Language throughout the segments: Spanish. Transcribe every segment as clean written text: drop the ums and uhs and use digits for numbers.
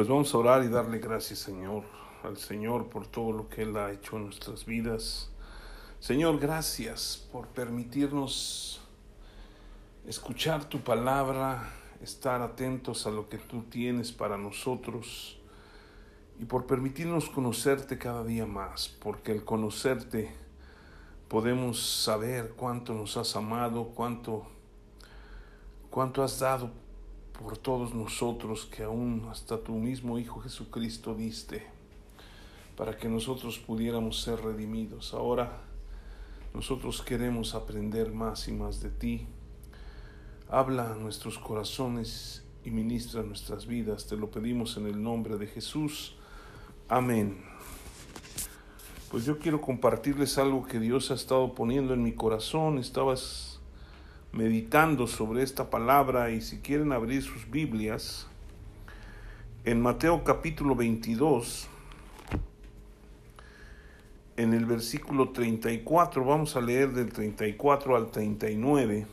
Pues vamos a orar y darle gracias, Señor, al Señor por todo lo que Él ha hecho en nuestras vidas. Señor, gracias por permitirnos escuchar tu palabra, estar atentos a lo que tú tienes para nosotros y por permitirnos conocerte cada día más, porque al conocerte podemos saber cuánto nos has amado, cuánto has dado por todos nosotros, que aún hasta tu mismo Hijo Jesucristo diste para que nosotros pudiéramos ser redimidos. Ahora nosotros queremos aprender más y más de ti. Habla a nuestros corazones y ministra nuestras vidas. Te lo pedimos en el nombre de Jesús. Amén. Pues yo quiero compartirles algo que Dios ha estado poniendo en mi corazón. Estabas meditando sobre esta palabra, y si quieren abrir sus Biblias, en Mateo capítulo 22, en el versículo 34, vamos a leer del 34 al 39.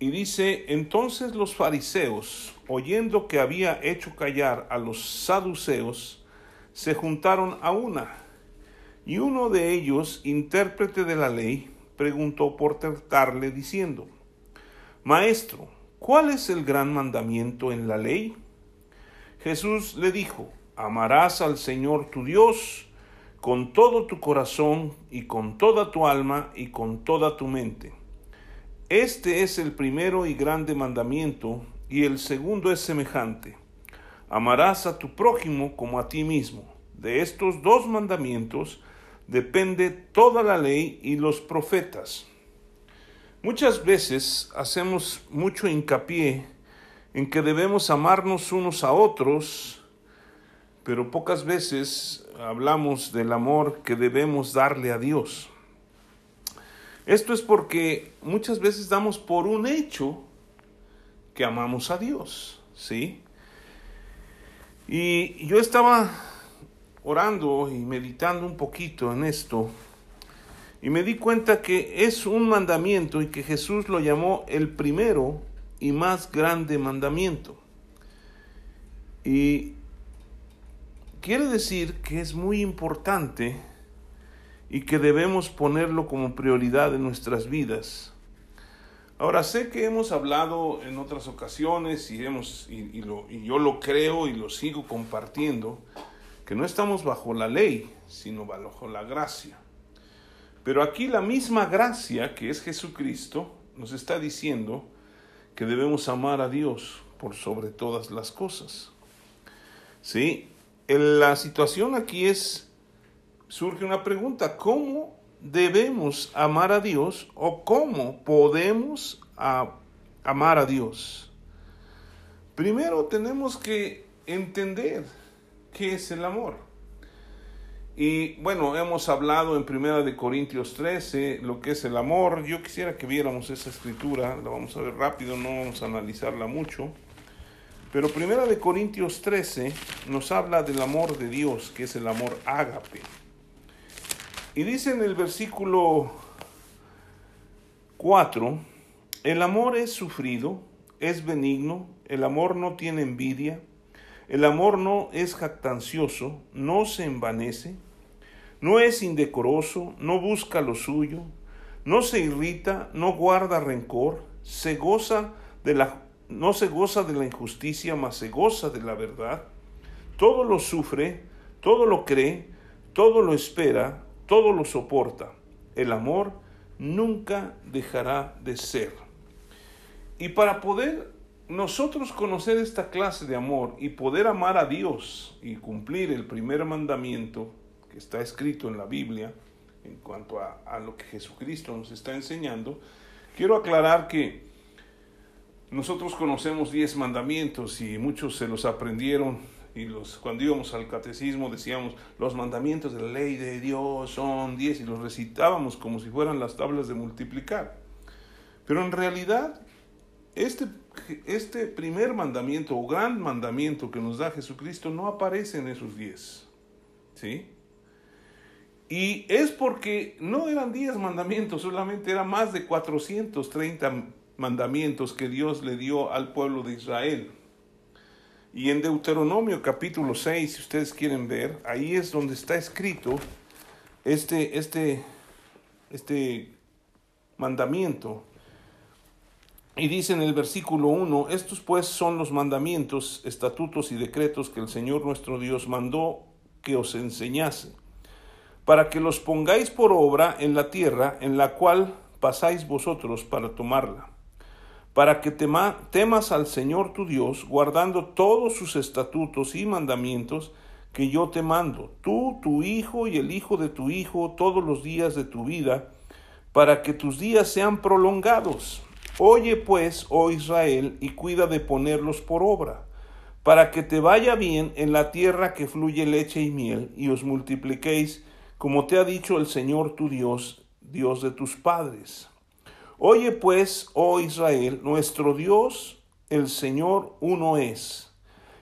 Y dice: entonces los fariseos, oyendo que había hecho callar a los saduceos, se juntaron a una. Y uno de ellos, intérprete de la ley, preguntó por tentarle, diciendo: Maestro, ¿cuál es el gran mandamiento en la ley? Jesús le dijo: Amarás al Señor tu Dios con todo tu corazón y con toda tu alma y con toda tu mente. Este es el primero y grande mandamiento, y el segundo es semejante: amarás a tu prójimo como a ti mismo. De estos dos mandamientos depende toda la ley y los profetas. Muchas veces hacemos mucho hincapié en que debemos amarnos unos a otros, pero pocas veces hablamos del amor que debemos darle a Dios. Esto es porque muchas veces damos por un hecho que amamos a Dios, ¿sí? Y yo estaba orando y meditando un poquito en esto, y me di cuenta que es un mandamiento, y que Jesús lo llamó el primero y más grande mandamiento. Y quiere decir que es muy importante y que debemos ponerlo como prioridad en nuestras vidas. Ahora, sé que hemos hablado en otras ocasiones, y yo lo creo y lo sigo compartiendo, que no estamos bajo la ley, sino bajo la gracia. Pero aquí la misma gracia, que es Jesucristo, nos está diciendo que debemos amar a Dios por sobre todas las cosas. ¿Sí? La situación aquí es: surge una pregunta: ¿cómo debemos amar a Dios, o cómo podemos amar a Dios? Primero tenemos que entender qué es el amor. Y bueno, hemos hablado en 1 Corintios 13 lo que es el amor. Yo quisiera que viéramos esa escritura, la vamos a ver rápido, no vamos a analizarla mucho. Pero 1 Corintios 13 nos habla del amor de Dios, que es el amor ágape. Y dice en el versículo 4: el amor es sufrido, es benigno, el amor no tiene envidia, el amor no es jactancioso, no se envanece, no es indecoroso, no busca lo suyo, no se irrita, no guarda rencor, no se goza de la injusticia, mas se goza de la verdad. Todo lo sufre, todo lo cree, todo lo espera, todo lo soporta. El amor nunca dejará de ser. Y para poder nosotros conocer esta clase de amor y poder amar a Dios y cumplir el primer mandamiento que está escrito en la Biblia, en cuanto a lo que Jesucristo nos está enseñando, quiero aclarar que nosotros conocemos 10 mandamientos, y muchos se los aprendieron. Y cuando íbamos al catecismo decíamos: los mandamientos de la ley de Dios son 10, y los recitábamos como si fueran las tablas de multiplicar. Pero en realidad, este primer mandamiento o gran mandamiento que nos da Jesucristo no aparece en esos 10, ¿sí? Y es porque no eran 10 mandamientos, solamente eran más de 430 mandamientos que Dios le dio al pueblo de Israel. Y en Deuteronomio capítulo 6, si ustedes quieren ver, ahí es donde está escrito este mandamiento. Y dice en el versículo 1, estos pues son los mandamientos, estatutos y decretos que el Señor nuestro Dios mandó que os enseñase, para que los pongáis por obra en la tierra en la cual pasáis vosotros para tomarla, para que temas al Señor tu Dios, guardando todos sus estatutos y mandamientos que yo te mando, tú, tu hijo y el hijo de tu hijo, todos los días de tu vida, para que tus días sean prolongados. Oye pues, oh Israel, y cuida de ponerlos por obra, para que te vaya bien en la tierra que fluye leche y miel, y os multipliquéis, como te ha dicho el Señor tu Dios, Dios de tus padres. Oye pues, oh Israel, nuestro Dios, el Señor uno es.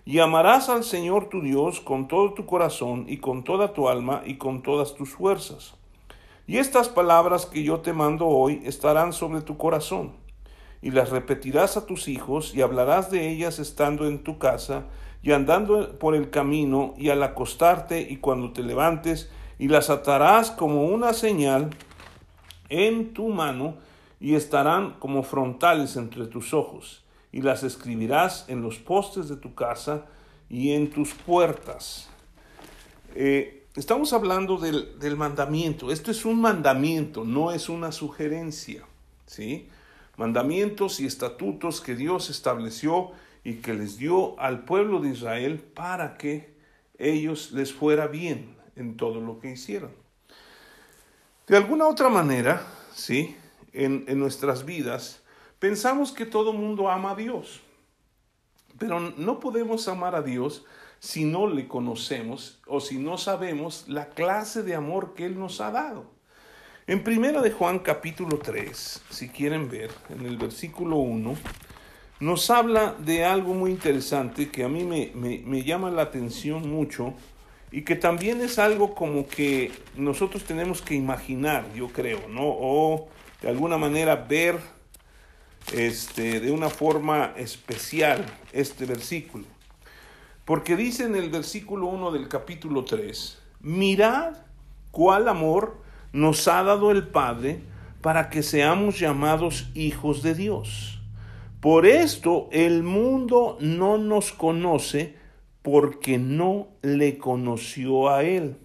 Y amarás al Señor tu Dios con todo tu corazón y con toda tu alma y con todas tus fuerzas. Y estas palabras que yo te mando hoy estarán sobre tu corazón, y las repetirás a tus hijos, y hablarás de ellas estando en tu casa, y andando por el camino, y al acostarte, y cuando te levantes, y las atarás como una señal en tu mano, y estarán como frontales entre tus ojos, y las escribirás en los postes de tu casa y en tus puertas. Estamos hablando del mandamiento. Esto es un mandamiento, no es una sugerencia, ¿sí? Mandamientos y estatutos que Dios estableció y que les dio al pueblo de Israel para que ellos les fuera bien en todo lo que hicieran. De alguna otra manera, ¿sí? En nuestras vidas, pensamos que todo mundo ama a Dios, pero no podemos amar a Dios si no le conocemos o si no sabemos la clase de amor que Él nos ha dado. En Primera de Juan capítulo 3, si quieren ver, en el versículo 1, nos habla de algo muy interesante que a mí me llama la atención mucho y que también es algo como que nosotros tenemos que imaginar, yo creo, ¿no? O de alguna manera ver de una forma especial este versículo. Porque dice en el versículo 1 del capítulo 3, mirad cuál amor nos ha dado el Padre para que seamos llamados hijos de Dios. Por esto el mundo no nos conoce porque no le conoció a Él.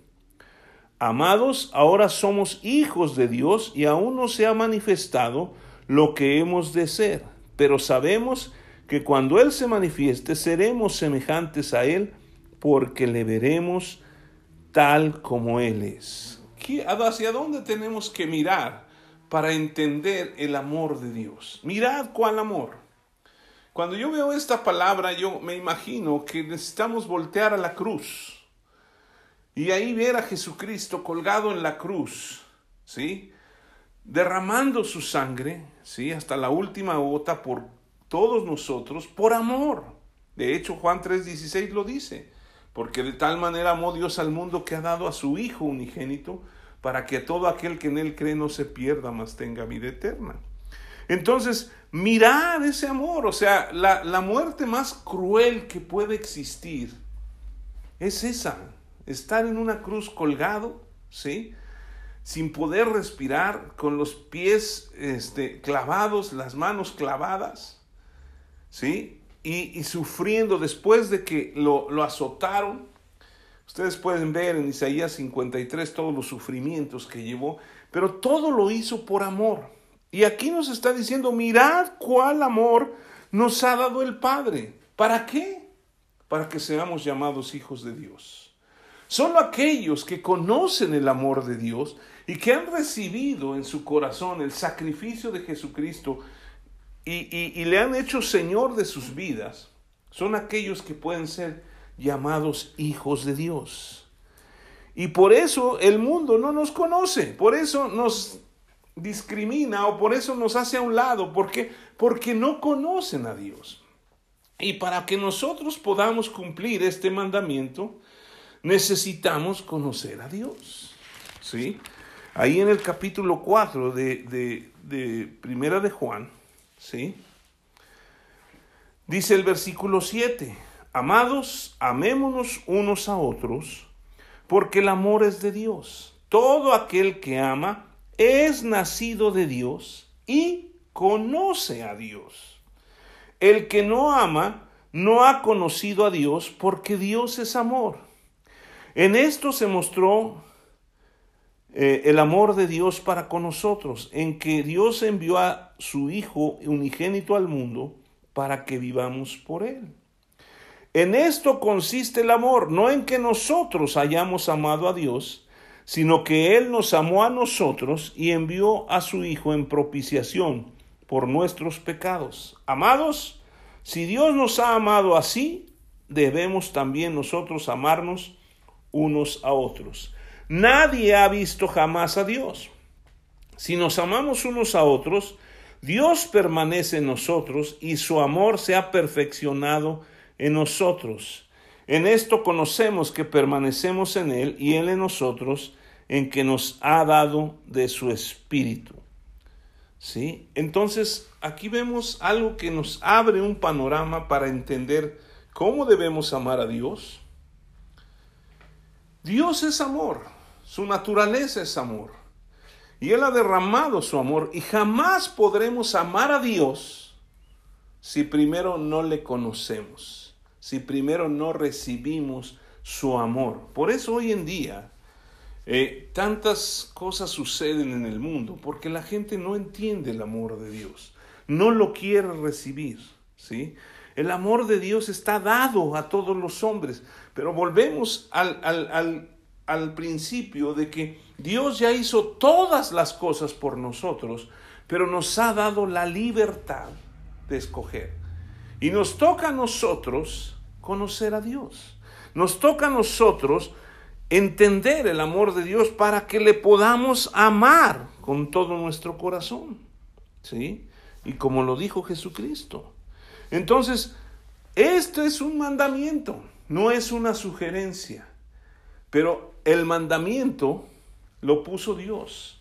Amados, ahora somos hijos de Dios y aún no se ha manifestado lo que hemos de ser, pero sabemos que cuando Él se manifieste seremos semejantes a Él porque le veremos tal como Él es. ¿Hacia dónde tenemos que mirar para entender el amor de Dios? Mirad cuál amor. Cuando yo veo esta palabra, yo me imagino que necesitamos voltear a la cruz. Y ahí ver a Jesucristo colgado en la cruz, ¿sí? Derramando su sangre, ¿sí? Hasta la última gota por todos nosotros, por amor. De hecho, Juan 3:16 lo dice, porque de tal manera amó Dios al mundo que ha dado a su Hijo unigénito, para que todo aquel que en Él cree no se pierda, mas tenga vida eterna. Entonces, mirad ese amor, o sea, la muerte más cruel que puede existir es esa. Estar en una cruz colgado, ¿sí? Sin poder respirar, con los pies clavados, las manos clavadas, ¿sí? Y sufriendo después de que lo azotaron. Ustedes pueden ver en Isaías 53 todos los sufrimientos que llevó, pero todo lo hizo por amor. Y aquí nos está diciendo, mirad cuál amor nos ha dado el Padre. ¿Para qué? Para que seamos llamados hijos de Dios. Solo aquellos que conocen el amor de Dios y que han recibido en su corazón el sacrificio de Jesucristo y le han hecho Señor de sus vidas, son aquellos que pueden ser llamados hijos de Dios. Y por eso el mundo no nos conoce, por eso nos discrimina o por eso nos hace a un lado, porque no conocen a Dios. Y para que nosotros podamos cumplir este mandamiento, necesitamos conocer a Dios, ¿sí? Ahí en el capítulo 4 de Primera de Juan, ¿sí? Dice el versículo 7, Amados, amémonos unos a otros, porque el amor es de Dios. Todo aquel que ama es nacido de Dios y conoce a Dios. El que no ama no ha conocido a Dios, porque Dios es amor. En esto se mostró el amor de Dios para con nosotros, en que Dios envió a su Hijo unigénito al mundo para que vivamos por él. En esto consiste el amor, no en que nosotros hayamos amado a Dios, sino que Él nos amó a nosotros y envió a su Hijo en propiciación por nuestros pecados. Amados, si Dios nos ha amado así, debemos también nosotros amarnos unos a otros. Nadie ha visto jamás a Dios. Si nos amamos unos a otros, Dios permanece en nosotros y su amor se ha perfeccionado en nosotros. En esto conocemos que permanecemos en Él y Él en nosotros, en que nos ha dado de su Espíritu. ¿Sí? Entonces, aquí vemos algo que nos abre un panorama para entender cómo debemos amar a Dios. Dios es amor, su naturaleza es amor, y Él ha derramado su amor, y jamás podremos amar a Dios si primero no le conocemos, si primero no recibimos su amor. Por eso hoy en día tantas cosas suceden en el mundo, porque la gente no entiende el amor de Dios, no lo quiere recibir, ¿sí? El amor de Dios está dado a todos los hombres, pero volvemos al principio de que Dios ya hizo todas las cosas por nosotros, pero nos ha dado la libertad de escoger. Y nos toca a nosotros conocer a Dios. Nos toca a nosotros entender el amor de Dios para que le podamos amar con todo nuestro corazón. ¿Sí? Y como lo dijo Jesucristo. Entonces, esto es un mandamiento, no es una sugerencia. Pero el mandamiento lo puso Dios.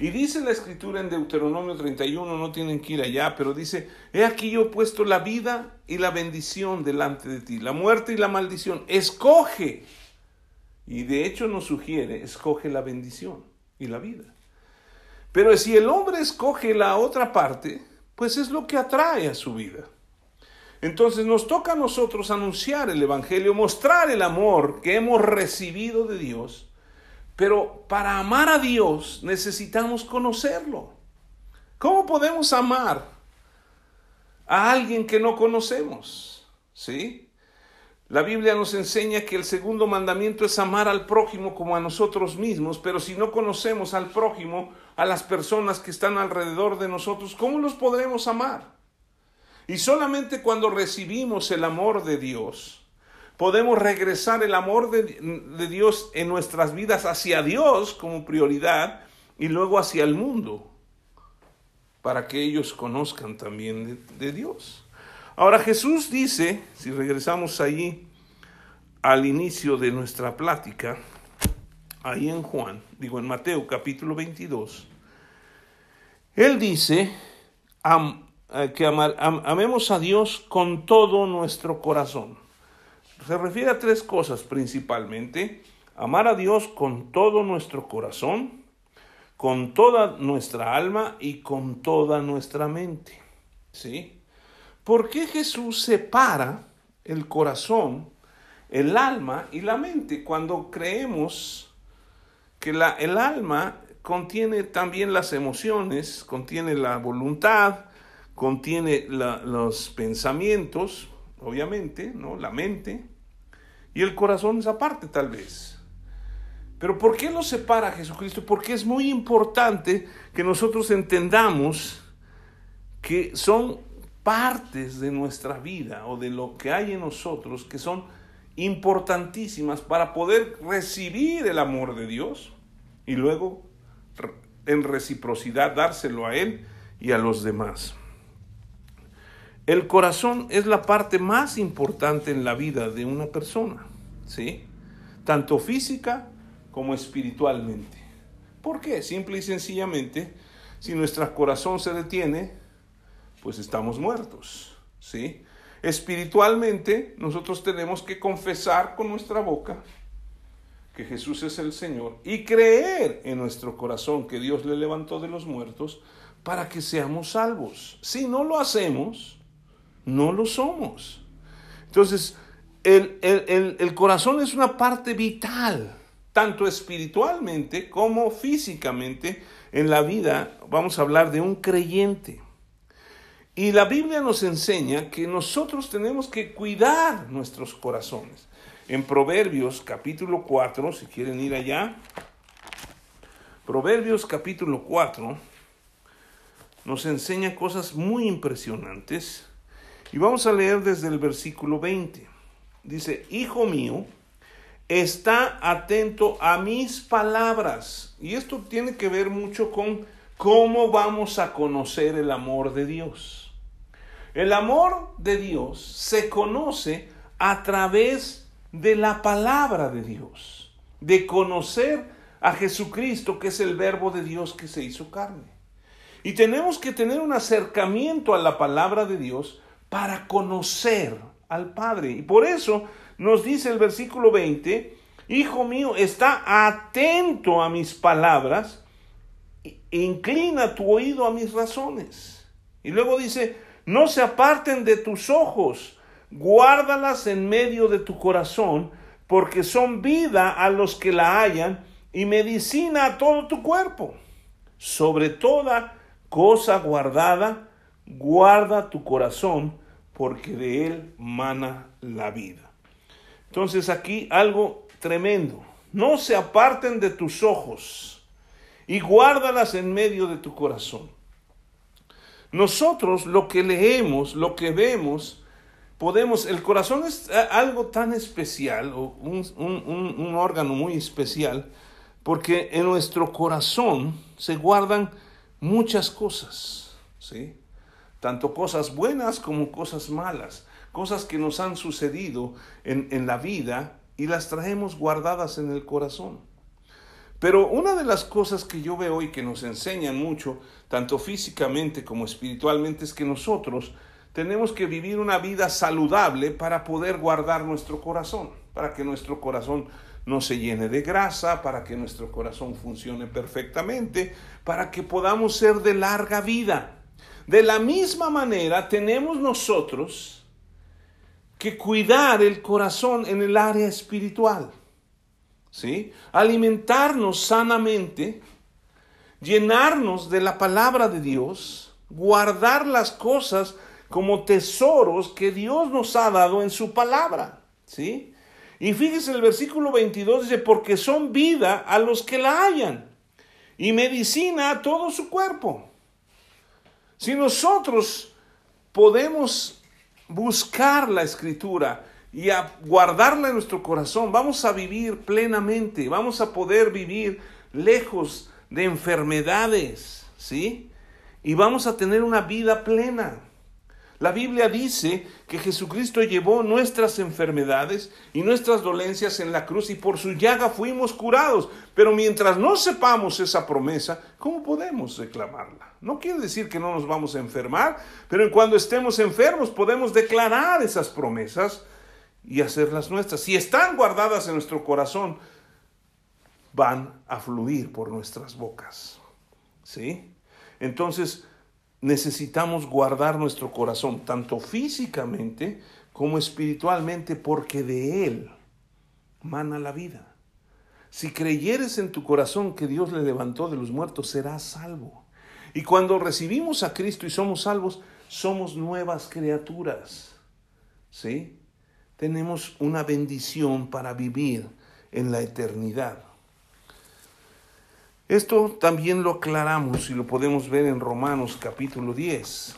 Y dice la Escritura en Deuteronomio 31, no tienen que ir allá, pero dice: he aquí yo he puesto la vida y la bendición delante de ti, la muerte y la maldición, escoge. Y de hecho nos sugiere, escoge la bendición y la vida. Pero si el hombre escoge la otra parte, pues es lo que atrae a su vida. Entonces nos toca a nosotros anunciar el Evangelio, mostrar el amor que hemos recibido de Dios. Pero para amar a Dios necesitamos conocerlo. ¿Cómo podemos amar a alguien que no conocemos? ¿Sí? La Biblia nos enseña que el segundo mandamiento es amar al prójimo como a nosotros mismos, pero si no conocemos al prójimo, a las personas que están alrededor de nosotros, ¿cómo los podremos amar? Y solamente cuando recibimos el amor de Dios, podemos regresar el amor de Dios en nuestras vidas hacia Dios como prioridad y luego hacia el mundo para que ellos conozcan también de Dios. Ahora Jesús dice, si regresamos ahí al inicio de nuestra plática, ahí en Mateo capítulo 22, Él dice que amemos a Dios con todo nuestro corazón. Se refiere a tres cosas principalmente: amar a Dios con todo nuestro corazón, con toda nuestra alma y con toda nuestra mente. ¿Sí? ¿Por qué Jesús separa el corazón, el alma y la mente? Cuando creemos que el alma contiene también las emociones, contiene la voluntad, contiene los pensamientos, obviamente, ¿no? La mente. Y el corazón es aparte tal vez. Pero ¿por qué lo separa Jesucristo? Porque es muy importante que nosotros entendamos que son partes de nuestra vida o de lo que hay en nosotros que son importantísimas para poder recibir el amor de Dios y luego en reciprocidad dárselo a Él y a los demás. El corazón es la parte más importante en la vida de una persona, ¿sí? Tanto física como espiritualmente. ¿Por qué? Simple y sencillamente, si nuestro corazón se detiene, pues estamos muertos, ¿sí? Espiritualmente, nosotros tenemos que confesar con nuestra boca que Jesús es el Señor y creer en nuestro corazón que Dios le levantó de los muertos para que seamos salvos. Si no lo hacemos, no lo somos. Entonces, el corazón es una parte vital, tanto espiritualmente como físicamente en la vida. Vamos a hablar de un creyente. Y la Biblia nos enseña que nosotros tenemos que cuidar nuestros corazones. En Proverbios capítulo 4, si quieren ir allá, Proverbios capítulo 4 nos enseña cosas muy impresionantes. Y vamos a leer desde el versículo 20. Dice: hijo mío, está atento a mis palabras. Y esto tiene que ver mucho con cómo vamos a conocer el amor de Dios. El amor de Dios se conoce a través de la palabra de Dios, de conocer a Jesucristo, que es el verbo de Dios que se hizo carne. Y tenemos que tener un acercamiento a la palabra de Dios para conocer al Padre. Y por eso nos dice el versículo 20: hijo mío, está atento a mis palabras, inclina tu oído a mis razones. Y luego dice: no se aparten de tus ojos, guárdalas en medio de tu corazón, porque son vida a los que la hallan y medicina a todo tu cuerpo. Sobre toda cosa guardada, guarda tu corazón, porque de él mana la vida. Entonces, aquí algo tremendo. No se aparten de tus ojos y guárdalas en medio de tu corazón. Nosotros lo que leemos, lo que vemos, podemos... El corazón es algo tan especial, o un órgano muy especial, porque en nuestro corazón se guardan muchas cosas, ¿sí? Tanto cosas buenas como cosas malas, cosas que nos han sucedido en la vida y las traemos guardadas en el corazón. Pero una de las cosas que yo veo y que nos enseñan mucho, tanto físicamente como espiritualmente, es que nosotros tenemos que vivir una vida saludable para poder guardar nuestro corazón, para que nuestro corazón no se llene de grasa, para que nuestro corazón funcione perfectamente, para que podamos ser de larga vida. De la misma manera, tenemos nosotros que cuidar el corazón en el área espiritual, ¿sí? Alimentarnos sanamente, llenarnos de la palabra de Dios, guardar las cosas como tesoros que Dios nos ha dado en su palabra, ¿sí? Y fíjese, el versículo 22 dice: porque son vida a los que la hallan y medicina a todo su cuerpo. Si nosotros podemos buscar la Escritura y guardarla en nuestro corazón, vamos a vivir plenamente, vamos a poder vivir lejos de enfermedades, ¿sí? Y vamos a tener una vida plena. La Biblia dice que Jesucristo llevó nuestras enfermedades y nuestras dolencias en la cruz, y por su llaga fuimos curados. Pero mientras no sepamos esa promesa, ¿cómo podemos reclamarla? No quiere decir que no nos vamos a enfermar, pero cuando estemos enfermos podemos declarar esas promesas y hacerlas nuestras. Si están guardadas en nuestro corazón, van a fluir por nuestras bocas, ¿sí? Entonces, necesitamos guardar nuestro corazón, tanto físicamente como espiritualmente, porque de él mana la vida. Si creyeres en tu corazón que Dios le levantó de los muertos, serás salvo. Y cuando recibimos a Cristo y somos salvos, somos nuevas criaturas, ¿sí? Tenemos una bendición para vivir en la eternidad. Esto también lo aclaramos y lo podemos ver en Romanos capítulo 10.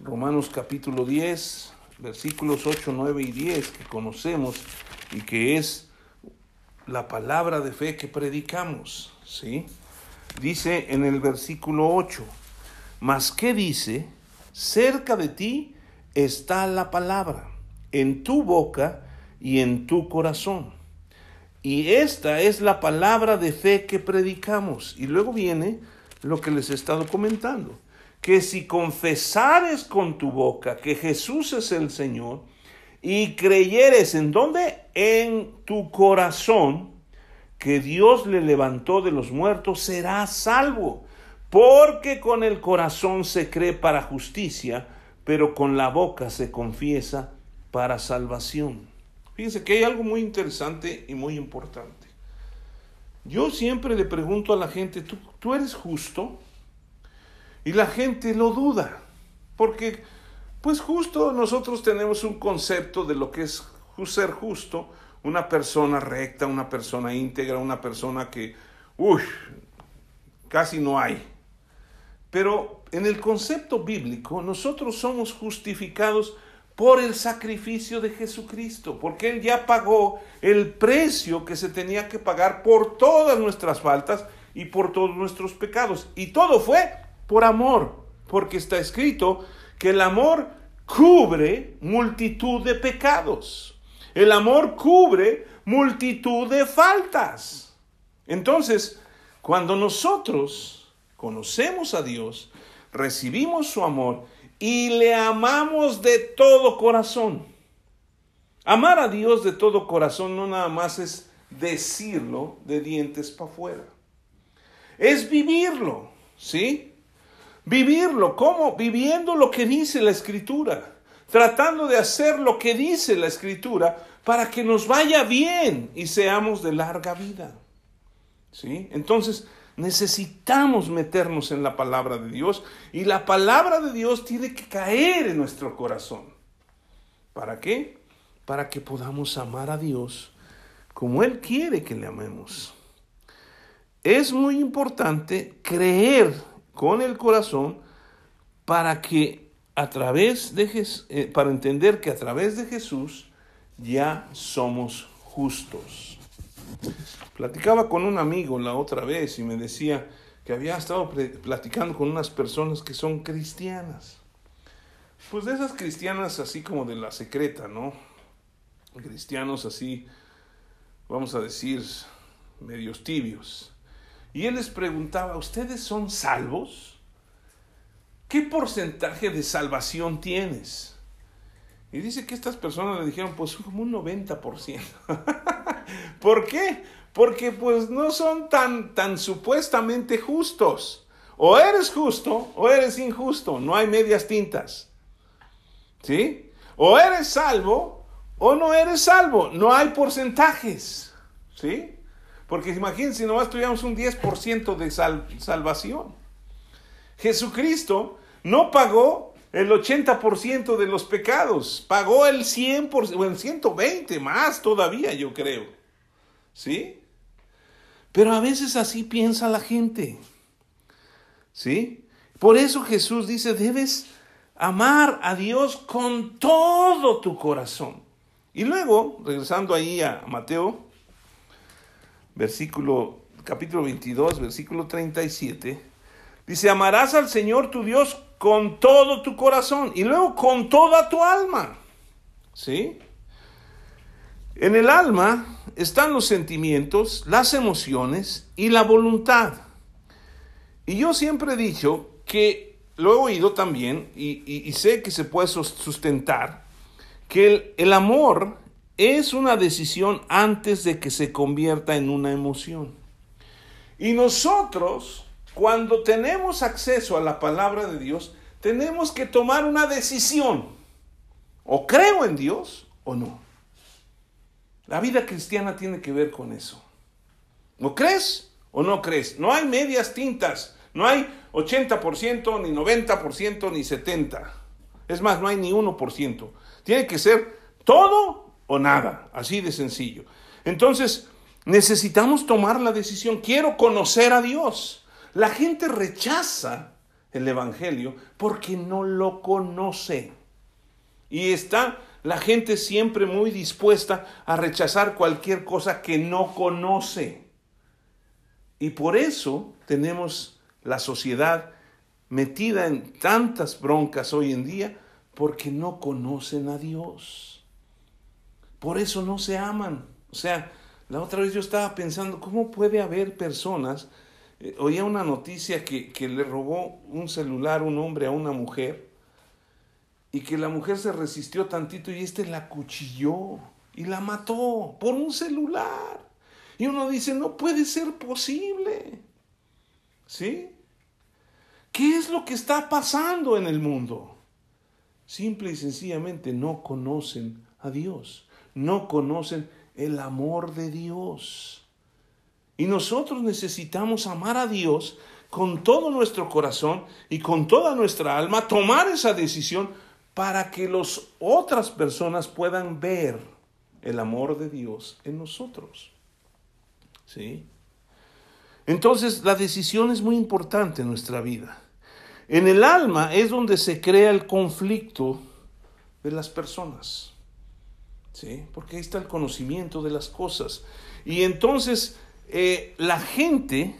Romanos capítulo 10, versículos 8, 9 y 10 que conocemos y que es la palabra de fe que predicamos, ¿sí? Dice en el versículo 8: mas ¿qué dice? Cerca de ti está la palabra, en tu boca y en tu corazón. Y esta es la palabra de fe que predicamos. Y luego viene lo que les he estado comentando. que si confesares con tu boca que Jesús es el Señor y creyeres, ¿en dónde? En tu corazón, que Dios le levantó de los muertos, serás salvo. Porque con el corazón se cree para justicia, pero con la boca se confiesa para salvación. Fíjense que hay algo muy interesante y muy importante. Yo siempre le pregunto a la gente, ¿tú eres justo? Y la gente lo duda, porque pues justo nosotros tenemos un concepto de lo que es ser justo, una persona recta, una persona íntegra, una persona que, casi no hay. Pero en el concepto bíblico, nosotros somos justificados por el sacrificio de Jesucristo, porque Él ya pagó el precio que se tenía que pagar por todas nuestras faltas y por todos nuestros pecados. Y todo fue por amor, porque está escrito que el amor cubre multitud de pecados. El amor cubre multitud de faltas. Entonces, cuando nosotros conocemos a Dios, recibimos su amor y le amamos de todo corazón. Amar a Dios de todo corazón no nada más es decirlo de dientes para afuera. Es vivirlo, ¿sí? Vivirlo, ¿cómo? Viviendo lo que dice la Escritura. Tratando de hacer lo que dice la Escritura para que nos vaya bien y seamos de larga vida. ¿Sí? Entonces necesitamos meternos en la palabra de Dios, y la palabra de Dios tiene que caer en nuestro corazón. ¿Para qué? Para que podamos amar a Dios como Él quiere que le amemos. Es muy importante creer con el corazón para entender que a través de Jesús ya somos justos. Platicaba con un amigo la otra vez y me decía que había estado platicando con unas personas que son cristianas. Pues de esas cristianas así como de la secreta, ¿no? Cristianos así, vamos a decir, medios tibios. Y él les preguntaba, ¿ustedes son salvos? ¿Qué porcentaje de salvación tienes? Y dice que estas personas le dijeron, pues como un 90%. ¿Por qué? Porque pues no son tan supuestamente justos. O eres justo o eres injusto. No hay medias tintas. ¿Sí? O eres salvo o no eres salvo. No hay porcentajes. ¿Sí? Porque imagínense, nomás tuviéramos un 10% de salvación. Jesucristo no pagó el 80% de los pecados. Pagó el 100%, o el 120% más todavía, yo creo. ¿Sí? Pero a veces así piensa la gente. ¿Sí? Por eso Jesús dice, debes amar a Dios con todo tu corazón. Y luego, regresando ahí a Mateo, capítulo 22, versículo 37, dice, amarás al Señor tu Dios con todo tu corazón y luego con toda tu alma. ¿Sí? En el alma están los sentimientos, las emociones y la voluntad. Y yo siempre he dicho que, lo he oído también, y sé que se puede sustentar, que el amor es una decisión antes de que se convierta en una emoción. Y nosotros, cuando tenemos acceso a la palabra de Dios, tenemos que tomar una decisión. O creo en Dios o no. La vida cristiana tiene que ver con eso. ¿No crees o no crees? No hay medias tintas. No hay 80%, ni 90%, ni 70%. Es más, no hay ni 1%. Tiene que ser todo o nada. Así de sencillo. Entonces, necesitamos tomar la decisión. Quiero conocer a Dios. La gente rechaza el evangelio porque no lo conoce. Y está la gente siempre muy dispuesta a rechazar cualquier cosa que no conoce. Y por eso tenemos la sociedad metida en tantas broncas hoy en día, porque no conocen a Dios. Por eso no se aman. O sea, la otra vez yo estaba pensando, ¿cómo puede haber personas Oía una noticia que le robó un celular un hombre a una mujer y que la mujer se resistió tantito y la acuchilló y la mató por un celular. Y uno dice, no puede ser posible. ¿Sí? ¿Qué es lo que está pasando en el mundo? Simple y sencillamente no conocen a Dios, no conocen el amor de Dios. Y nosotros necesitamos amar a Dios con todo nuestro corazón y con toda nuestra alma, tomar esa decisión para que las otras personas puedan ver el amor de Dios en nosotros. ¿Sí? Entonces, la decisión es muy importante en nuestra vida. En el alma es donde se crea el conflicto de las personas. ¿Sí? Porque ahí está el conocimiento de las cosas. Y entonces la gente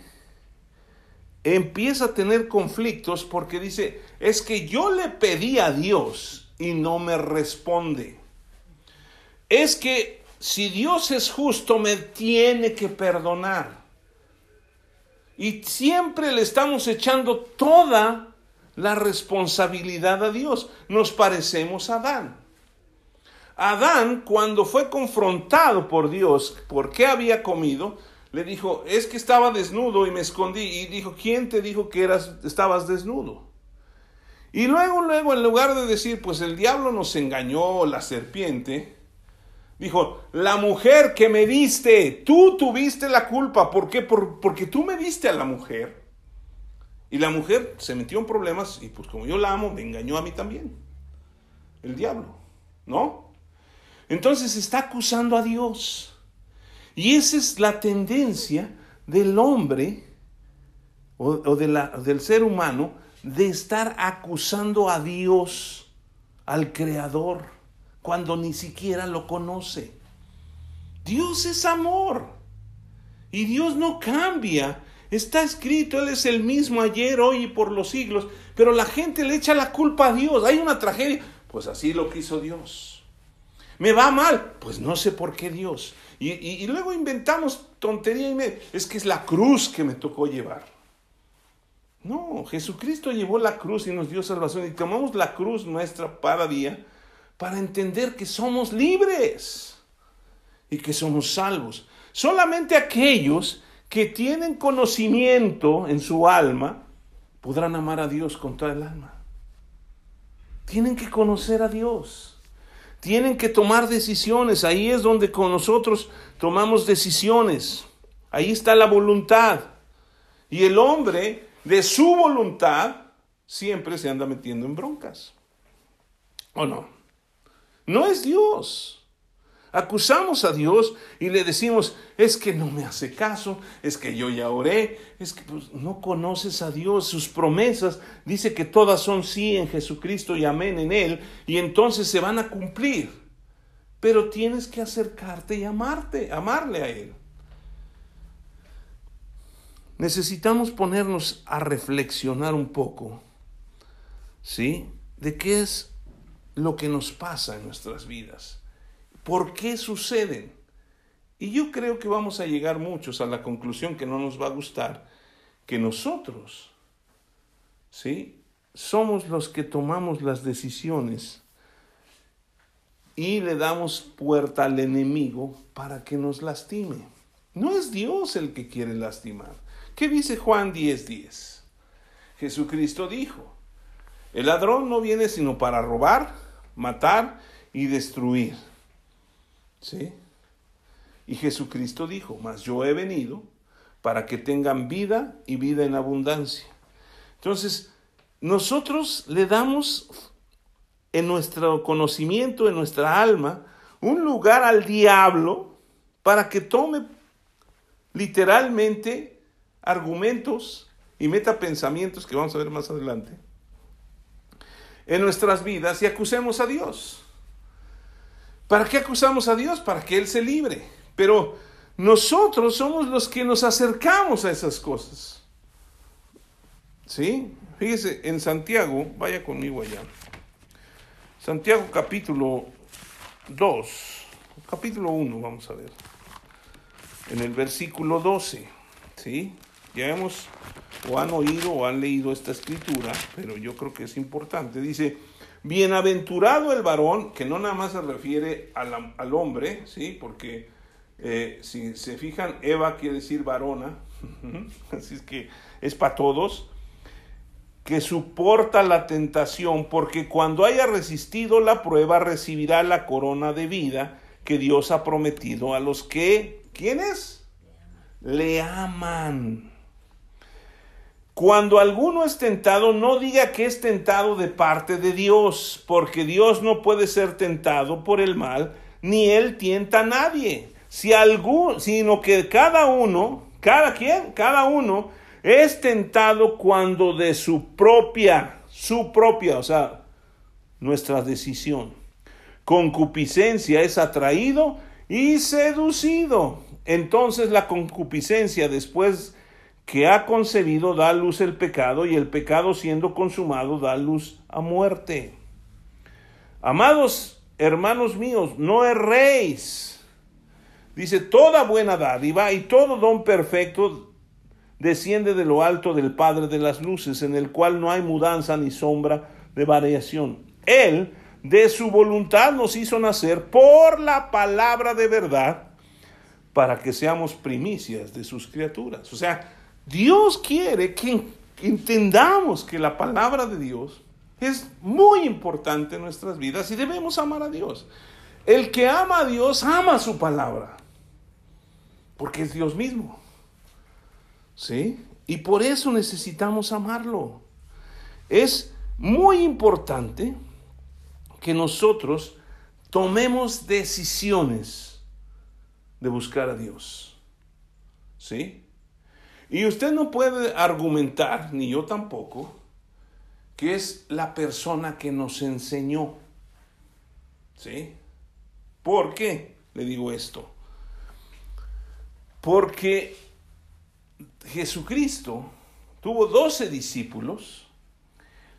empieza a tener conflictos porque dice, es que yo le pedí a Dios y no me responde. Es que si Dios es justo, me tiene que perdonar. Y siempre le estamos echando toda la responsabilidad a Dios. Nos parecemos a Adán. Adán, cuando fue confrontado por Dios, ¿por qué había comido? Le dijo, es que estaba desnudo y me escondí. Y dijo, ¿quién te dijo que estabas desnudo? Y luego, en lugar de decir, pues el diablo nos engañó, la serpiente, dijo, la mujer que me diste, tú tuviste la culpa. ¿Por qué? Porque tú me diste a la mujer. Y la mujer se metió en problemas y pues como yo la amo, me engañó a mí también. El diablo, ¿no? Entonces está acusando a Dios. Y esa es la tendencia del hombre o del ser humano de estar acusando a Dios, al Creador, cuando ni siquiera lo conoce. Dios es amor y Dios no cambia. Está escrito, Él es el mismo ayer, hoy y por los siglos. Pero la gente le echa la culpa a Dios. Hay una tragedia. Pues así lo quiso Dios. Me va mal. Pues no sé por qué Dios. Y luego inventamos tontería y media. Es que es la cruz que me tocó llevar. No, Jesucristo llevó la cruz y nos dio salvación. Y tomamos la cruz nuestra cada día para entender que somos libres y que somos salvos. Solamente aquellos que tienen conocimiento en su alma podrán amar a Dios con toda el alma. Tienen que conocer a Dios. Tienen que tomar decisiones. Ahí es donde con nosotros tomamos decisiones. Ahí está la voluntad. Y el hombre, de su voluntad, siempre se anda metiendo en broncas. ¿O no? No es Dios. Acusamos a Dios y le decimos, es que no me hace caso, es que yo ya oré, es que pues, no conoces a Dios, sus promesas, dice que todas son sí en Jesucristo y amén en Él, y entonces se van a cumplir, pero tienes que acercarte y amarle a Él. Necesitamos ponernos a reflexionar un poco, ¿sí? De qué es lo que nos pasa en nuestras vidas. ¿Por qué suceden? Y yo creo que vamos a llegar muchos a la conclusión que no nos va a gustar, que nosotros, ¿sí?, somos los que tomamos las decisiones y le damos puerta al enemigo para que nos lastime. No es Dios el que quiere lastimar. ¿Qué dice Juan 10:10? Jesucristo dijo, el ladrón no viene sino para robar, matar y destruir. ¿Sí? Y Jesucristo dijo, mas yo he venido para que tengan vida y vida en abundancia. Entonces, nosotros le damos en nuestro conocimiento, en nuestra alma, un lugar al diablo para que tome literalmente argumentos y meta pensamientos que vamos a ver más adelante en nuestras vidas y acusemos a Dios. ¿Para qué acusamos a Dios? Para que Él se libre. Pero nosotros somos los que nos acercamos a esas cosas. ¿Sí? Fíjese, en Santiago, vaya conmigo allá. Santiago capítulo 1, vamos a ver. En el versículo 12, ¿sí? Ya hemos o han oído o han leído esta escritura, pero yo creo que es importante. Dice, bienaventurado el varón, que no nada más se refiere al hombre, ¿sí? Porque si se fijan, Eva quiere decir varona, así es que es para todos, que soporta la tentación, porque cuando haya resistido la prueba recibirá la corona de vida que Dios ha prometido a los que, ¿quiénes? Le aman. Cuando alguno es tentado, no diga que es tentado de parte de Dios, porque Dios no puede ser tentado por el mal, ni él tienta a nadie, sino que cada uno es tentado cuando de su propia, o sea, nuestra decisión, concupiscencia es atraído y seducido. Entonces la concupiscencia, después que ha concebido, da a luz el pecado, y el pecado siendo consumado da luz a muerte. Amados hermanos míos, no erréis. Dice, toda buena dádiva y todo don perfecto desciende de lo alto del Padre de las luces, en el cual no hay mudanza ni sombra de variación. Él de su voluntad nos hizo nacer por la palabra de verdad, para que seamos primicias de sus criaturas. O sea, Dios quiere que entendamos que la palabra de Dios es muy importante en nuestras vidas y debemos amar a Dios. El que ama a Dios ama su palabra, porque es Dios mismo, ¿sí? Y por eso necesitamos amarlo. Es muy importante que nosotros tomemos decisiones de buscar a Dios, ¿sí? Y usted no puede argumentar, ni yo tampoco, que es la persona que nos enseñó, ¿sí? ¿Por qué le digo esto? Porque Jesucristo tuvo 12 discípulos,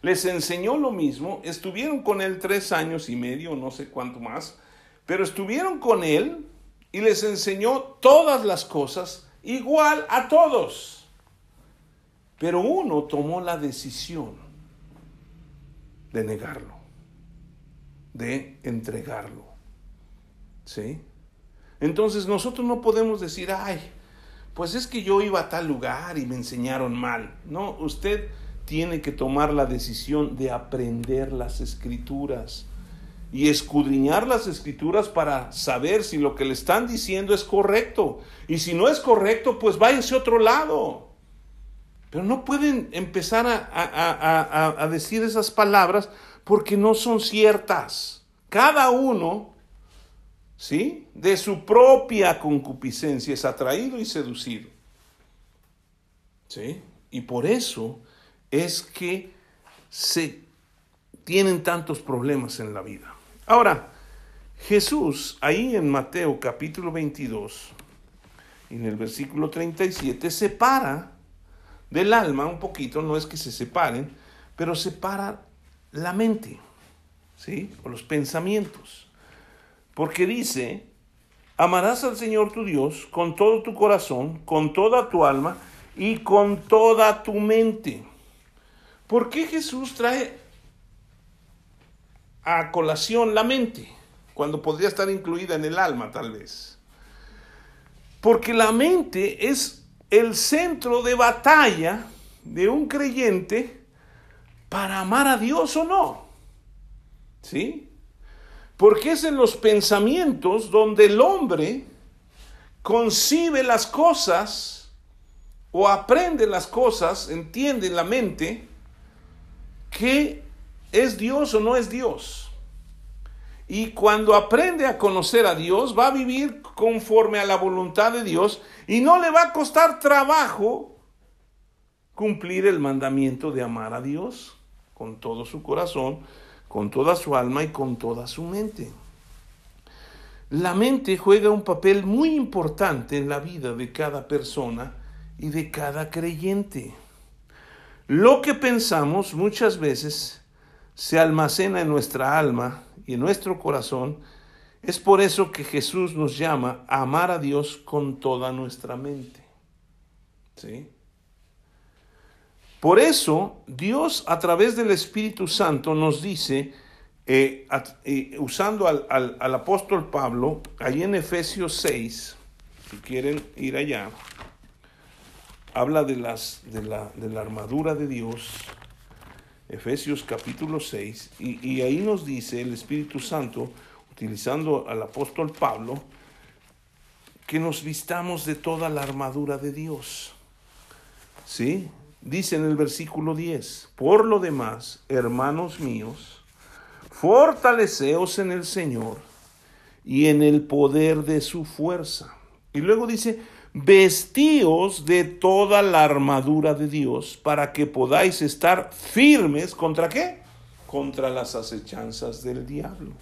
les enseñó lo mismo, estuvieron con él 3 años y medio, no sé cuánto más, pero estuvieron con él y les enseñó todas las cosas igual a todos, pero uno tomó la decisión de negarlo, de entregarlo, ¿sí? Entonces nosotros no podemos decir, pues es que yo iba a tal lugar y me enseñaron mal. No, usted tiene que tomar la decisión de aprender las escrituras y escudriñar las escrituras para saber si lo que le están diciendo es correcto. Y si no es correcto, pues váyanse a otro lado. Pero no pueden empezar a decir esas palabras porque no son ciertas. Cada uno, ¿sí?, de su propia concupiscencia es atraído y seducido, ¿sí? Y por eso es que se tienen tantos problemas en la vida. Ahora, Jesús, ahí en Mateo capítulo 22, en el versículo 37, separa del alma un poquito, no es que se separen, pero separa la mente, ¿sí?, o los pensamientos. Porque dice, amarás al Señor tu Dios con todo tu corazón, con toda tu alma y con toda tu mente. ¿Por qué Jesús trae a colación la mente, cuando podría estar incluida en el alma tal vez? Porque la mente es el centro de batalla de un creyente para amar a Dios o no, ¿sí? Porque es en los pensamientos donde el hombre concibe las cosas o aprende las cosas, entiende en la mente que ¿es Dios o no es Dios? Y cuando aprende a conocer a Dios, va a vivir conforme a la voluntad de Dios y no le va a costar trabajo cumplir el mandamiento de amar a Dios con todo su corazón, con toda su alma y con toda su mente. La mente juega un papel muy importante en la vida de cada persona y de cada creyente. Lo que pensamos muchas veces se almacena en nuestra alma y en nuestro corazón. Es por eso que Jesús nos llama a amar a Dios con toda nuestra mente, ¿sí? Por eso Dios a través del Espíritu Santo nos dice, usando al apóstol Pablo, ahí en Efesios 6, si quieren ir allá, habla de la armadura de Dios, Efesios capítulo 6, y ahí nos dice el Espíritu Santo, utilizando al apóstol Pablo, que nos vistamos de toda la armadura de Dios. ¿Sí? Dice en el versículo 10, por lo demás, hermanos míos, fortaleceos en el Señor y en el poder de su fuerza. Y luego dice, vestíos de toda la armadura de Dios para que podáis estar firmes. ¿Contra qué? Contra las acechanzas del diablo.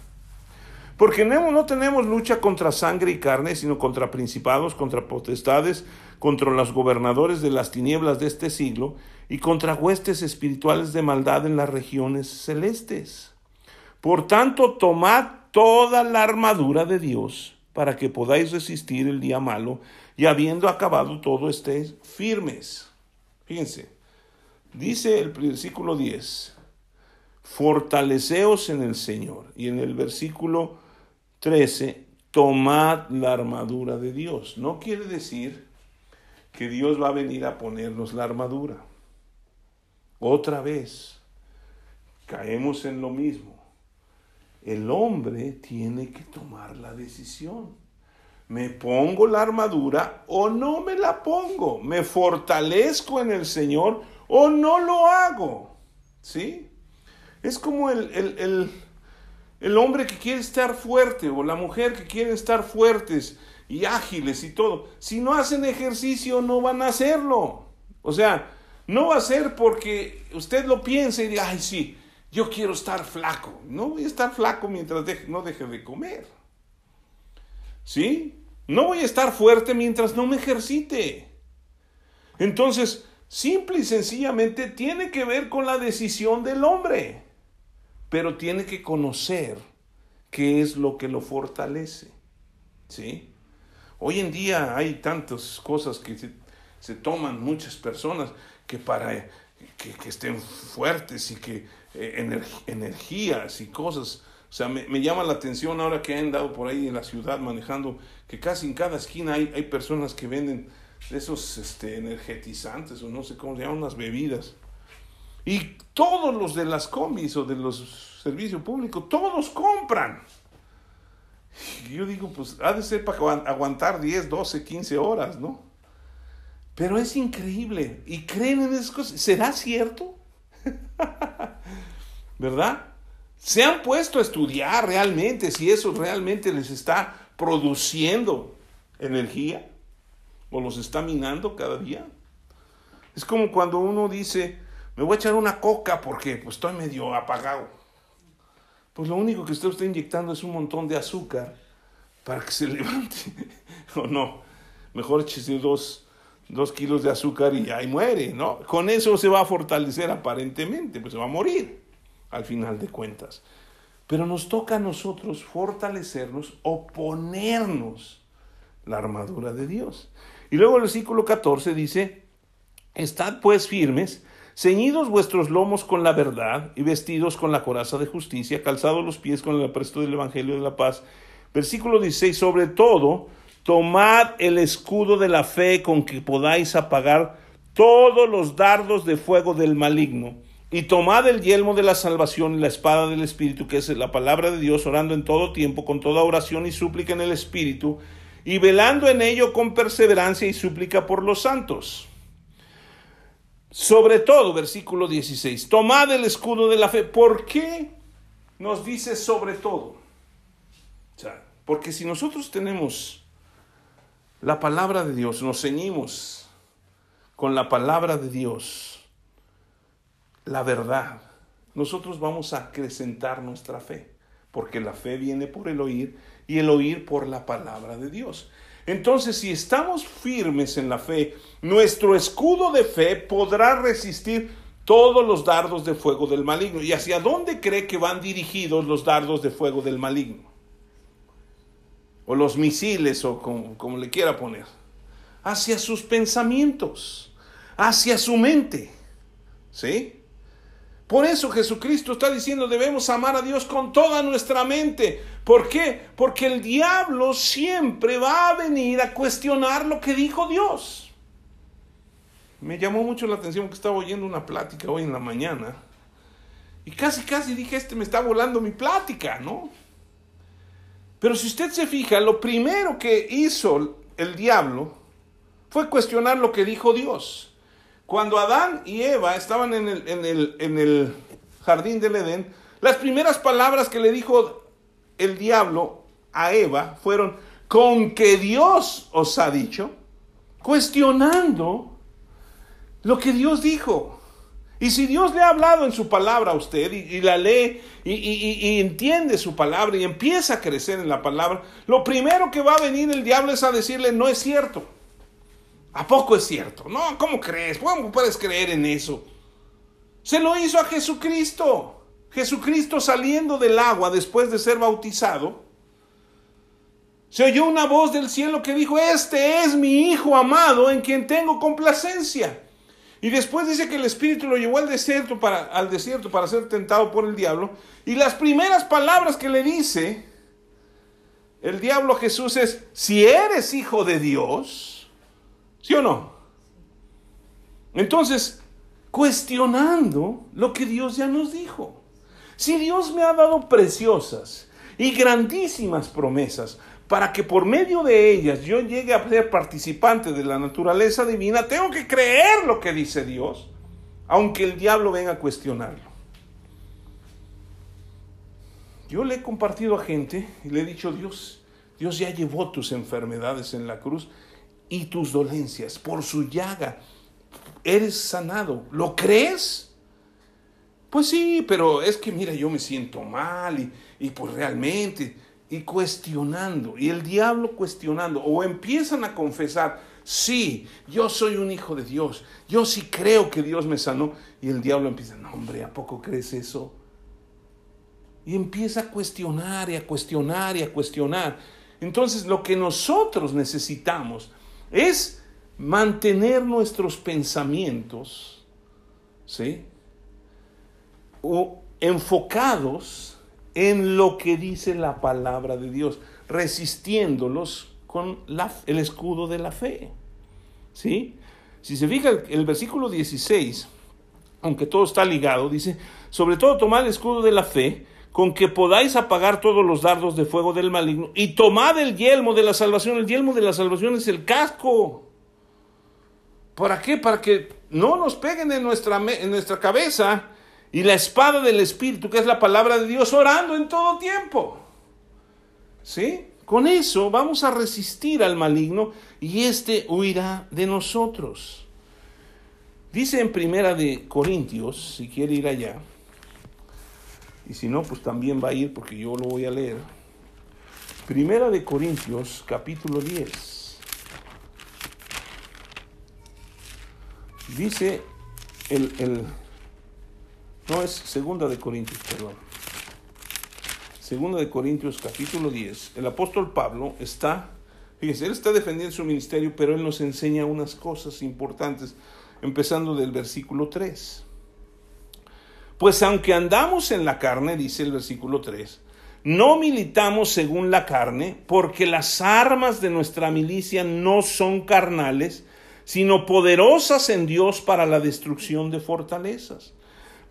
Porque no tenemos lucha contra sangre y carne, sino contra principados, contra potestades, contra los gobernadores de las tinieblas de este siglo y contra huestes espirituales de maldad en las regiones celestes. Por tanto, tomad toda la armadura de Dios para que podáis resistir el día malo y habiendo acabado todo, estéis firmes. Fíjense, dice el versículo 10, fortaleceos en el Señor. Y en el versículo 13, tomad la armadura de Dios. No quiere decir que Dios va a venir a ponernos la armadura. Otra vez, caemos en lo mismo. El hombre tiene que tomar la decisión. ¿Me pongo la armadura o no me la pongo? ¿Me fortalezco en el Señor o no lo hago? ¿Sí? Es como el hombre que quiere estar fuerte o la mujer que quiere estar fuertes y ágiles y todo. Si no hacen ejercicio, no van a hacerlo. O sea, no va a ser porque usted lo piense y diga, ay, sí, yo quiero estar flaco. No voy a estar flaco mientras no deje de comer. ¿Sí? No voy a estar fuerte mientras no me ejercite. Entonces, simple y sencillamente tiene que ver con la decisión del hombre. Pero tiene que conocer qué es lo que lo fortalece. ¿Sí? Hoy en día hay tantas cosas que se toman muchas personas que para que estén fuertes y que energías y cosas. O sea, me llama la atención ahora que he andado por ahí en la ciudad manejando, que casi en cada esquina hay personas que venden esos energetizantes o no sé cómo se llaman, unas bebidas. Y todos los de las combis o de los servicios públicos, todos compran. Y yo digo, pues ha de ser para aguantar 10, 12, 15 horas, ¿no? Pero es increíble. Y creen en esas cosas. ¿Será cierto? ¿Verdad? Se han puesto a estudiar realmente si eso realmente les está produciendo energía o los está minando cada día. Es como cuando uno dice, me voy a echar una coca porque pues, estoy medio apagado. Pues lo único que usted está inyectando es un montón de azúcar para que se levante. O no, mejor échese dos kilos de azúcar y ahí muere, ¿no? Con eso se va a fortalecer aparentemente, pues se va a morir al final de cuentas. Pero nos toca a nosotros fortalecernos o ponernos la armadura de Dios. Y luego el versículo 14 dice, estad pues firmes, ceñidos vuestros lomos con la verdad y vestidos con la coraza de justicia, calzados los pies con el apresto del evangelio de la paz. Versículo 16, sobre todo, tomad el escudo de la fe con que podáis apagar todos los dardos de fuego del maligno. Y tomad el yelmo de la salvación y la espada del Espíritu, que es la palabra de Dios, orando en todo tiempo, con toda oración y súplica en el Espíritu, y velando en ello con perseverancia y súplica por los santos. Sobre todo, versículo 16, tomad el escudo de la fe. ¿Por qué nos dice sobre todo? O sea, porque si nosotros tenemos la palabra de Dios, nos ceñimos con la palabra de Dios, la verdad, nosotros vamos a acrecentar nuestra fe, porque la fe viene por el oír y el oír por la palabra de Dios. Entonces, si estamos firmes en la fe, nuestro escudo de fe podrá resistir todos los dardos de fuego del maligno. ¿Y hacia dónde cree que van dirigidos los dardos de fuego del maligno? O los misiles, o como le quiera poner. Hacia sus pensamientos, hacia su mente. ¿Sí? Por eso Jesucristo está diciendo, debemos amar a Dios con toda nuestra mente. ¿Por qué? Porque el diablo siempre va a venir a cuestionar lo que dijo Dios. Me llamó mucho la atención que estaba oyendo una plática hoy en la mañana. Y casi dije, me está volando mi plática, ¿no? Pero si usted se fija, lo primero que hizo el diablo fue cuestionar lo que dijo Dios. Cuando Adán y Eva estaban en el jardín del Edén, las primeras palabras que le dijo el diablo a Eva fueron, con que Dios os ha dicho, cuestionando lo que Dios dijo. Y si Dios le ha hablado en su palabra a usted y la lee y entiende su palabra y empieza a crecer en la palabra, lo primero que va a venir el diablo es a decirle, no es cierto. ¿A poco es cierto? No, ¿cómo crees? ¿Cómo puedes creer en eso? Se lo hizo a Jesucristo. Jesucristo, saliendo del agua después de ser bautizado, se oyó una voz del cielo que dijo, este es mi hijo amado en quien tengo complacencia. Y después dice que el Espíritu lo llevó al desierto para ser tentado por el diablo. Y las primeras palabras que le dice el diablo a Jesús es, si eres hijo de Dios... ¿Sí o no? Entonces, cuestionando lo que Dios ya nos dijo. Si Dios me ha dado preciosas y grandísimas promesas para que por medio de ellas yo llegue a ser participante de la naturaleza divina, tengo que creer lo que dice Dios, aunque el diablo venga a cuestionarlo. Yo le he compartido a gente y le he dicho, Dios ya llevó tus enfermedades en la cruz y tus dolencias, por su llaga eres sanado. ¿Lo crees? Pues sí, pero es que mira, yo me siento mal y pues realmente, y cuestionando, y el diablo cuestionando, o empiezan a confesar, sí, yo soy un hijo de Dios, yo sí creo que Dios me sanó, y el diablo empieza, no hombre, ¿a poco crees eso? Y empieza a cuestionar y a cuestionar y a cuestionar. Entonces lo que nosotros necesitamos es mantener nuestros pensamientos, ¿sí?, o enfocados en lo que dice la palabra de Dios, resistiéndolos con el escudo de la fe, ¿sí? Si se fija el versículo 16, aunque todo está ligado, dice, sobre todo tomad el escudo de la fe, con que podáis apagar todos los dardos de fuego del maligno, y tomad el yelmo de la salvación. El yelmo de la salvación es el casco. ¿Para qué? Para que no nos peguen en nuestra cabeza. Y la espada del Espíritu, que es la palabra de Dios, orando en todo tiempo. ¿Sí? Con eso vamos a resistir al maligno, y este huirá de nosotros. Dice en 1 Corintios, si quiere ir allá, y si no, pues también va a ir porque yo lo voy a leer. 1 Corintios, capítulo 10. Dice no, es 2 Corintios, perdón. 2 Corintios, capítulo 10. El apóstol Pablo está, fíjense, él está defendiendo su ministerio, pero él nos enseña unas cosas importantes, empezando del versículo 3. Pues aunque andamos en la carne, dice el versículo 3, no militamos según la carne, porque las armas de nuestra milicia no son carnales, sino poderosas en Dios para la destrucción de fortalezas,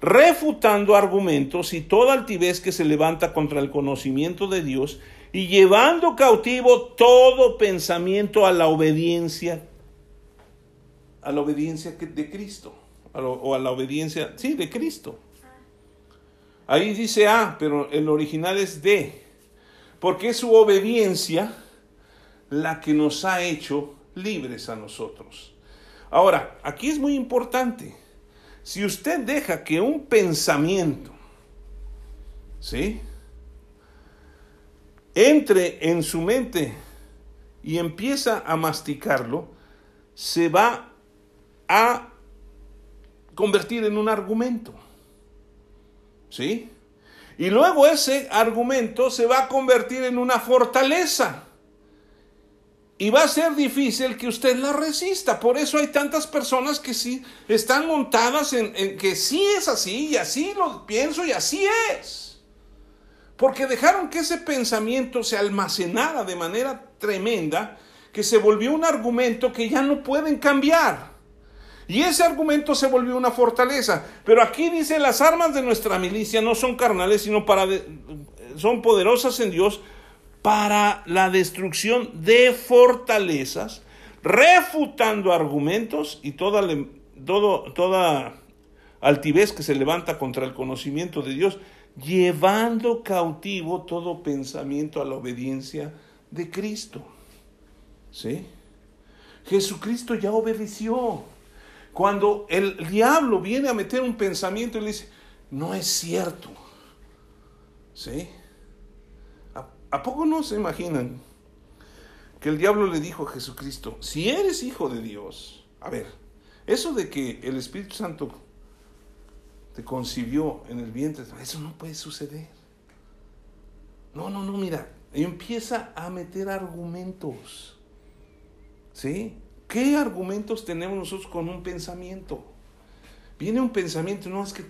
refutando argumentos y toda altivez que se levanta contra el conocimiento de Dios, y llevando cautivo todo pensamiento a la obediencia de Cristo, o a la obediencia, sí, de Cristo. Ahí dice pero el original es D, porque es su obediencia la que nos ha hecho libres a nosotros. Ahora, aquí es muy importante, si usted deja que un pensamiento, ¿sí?, entre en su mente y empieza a masticarlo, se va a convertir en un argumento. ¿Sí? Y luego ese argumento se va a convertir en una fortaleza. Y va a ser difícil que usted la resista. Por eso hay tantas personas que sí están montadas en que sí es así, y así lo pienso, y así es. Porque dejaron que ese pensamiento se almacenara de manera tremenda, que se volvió un argumento que ya no pueden cambiar. Y ese argumento se volvió una fortaleza. Pero aquí dice, las armas de nuestra milicia no son carnales, sino son poderosas en Dios para la destrucción de fortalezas, refutando argumentos y toda altivez que se levanta contra el conocimiento de Dios, llevando cautivo todo pensamiento a la obediencia de Cristo. ¿Sí? Jesucristo ya obedeció. Cuando el diablo viene a meter un pensamiento y le dice, no es cierto. ¿Sí? ¿A poco no se imaginan que el diablo le dijo a Jesucristo, si eres hijo de Dios? A ver, eso de que el Espíritu Santo te concibió en el vientre, eso no puede suceder. No, mira, empieza a meter argumentos. ¿Sí? ¿Qué argumentos tenemos nosotros con un pensamiento? Viene un pensamiento, no, es que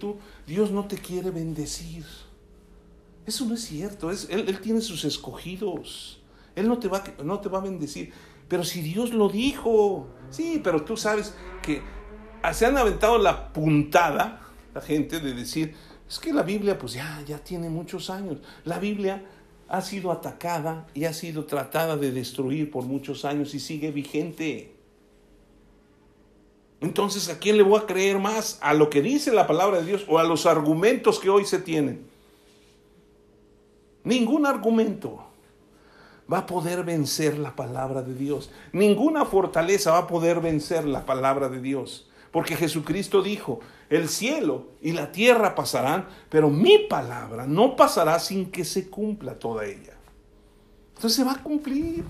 Dios no te quiere bendecir. Eso no es cierto, él tiene sus escogidos, Él no te va a bendecir, pero si Dios lo dijo, sí, pero tú sabes que se han aventado la puntada, la gente, de decir, es que la Biblia pues ya tiene muchos años, la Biblia ha sido atacada y ha sido tratada de destruir por muchos años y sigue vigente. Entonces, ¿a quién le voy a creer más? ¿A lo que dice la palabra de Dios o a los argumentos que hoy se tienen? Ningún argumento va a poder vencer la palabra de Dios. Ninguna fortaleza va a poder vencer la palabra de Dios. Porque Jesucristo dijo, el cielo y la tierra pasarán, pero mi palabra no pasará sin que se cumpla toda ella. Entonces se va a cumplir.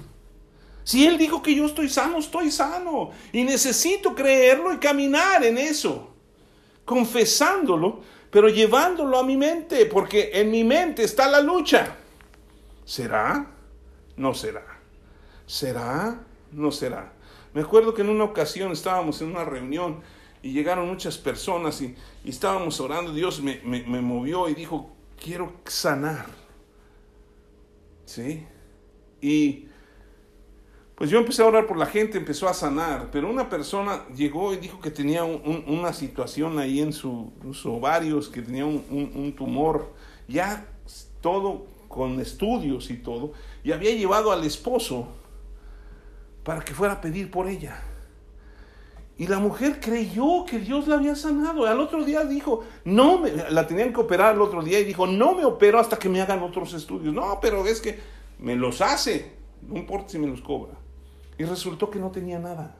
Si Él dijo que yo estoy sano. Y necesito creerlo y caminar en eso. Confesándolo, pero llevándolo a mi mente, porque en mi mente está la lucha. ¿Será? No será. ¿Será? No será. Me acuerdo que en una ocasión estábamos en una reunión y llegaron muchas personas y estábamos orando. Dios me movió y dijo, quiero sanar. ¿Sí? Y pues yo empecé a orar por la gente, empezó a sanar, pero una persona llegó y dijo que tenía una situación ahí en sus ovarios, que tenía un tumor, ya todo con estudios y todo, y había llevado al esposo para que fuera a pedir por ella. Y la mujer creyó que Dios la había sanado. Al otro día dijo, la tenían que operar al otro día y dijo, no me opero hasta que me hagan otros estudios. No, pero es que me los hace, no importa si me los cobra. Y resultó que no tenía nada.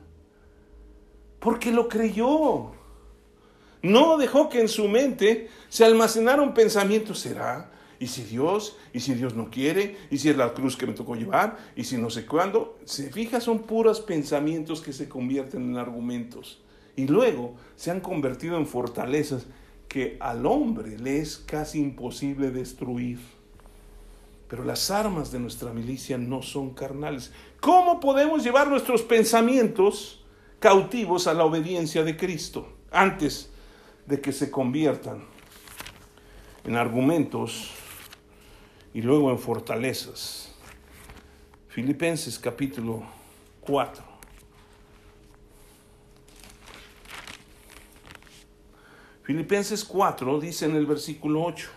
Porque lo creyó. No dejó que en su mente se almacenara un pensamiento. ¿Será? ¿Y si Dios no quiere? ¿Y si es la cruz que me tocó llevar? ¿Y si no sé cuándo? Se fija, son puros pensamientos que se convierten en argumentos. Y luego se han convertido en fortalezas que al hombre le es casi imposible destruir. Pero las armas de nuestra milicia no son carnales. ¿Cómo podemos llevar nuestros pensamientos cautivos a la obediencia de Cristo antes de que se conviertan en argumentos y luego en fortalezas? Filipenses capítulo 4. Filipenses 4 dice en el versículo 8.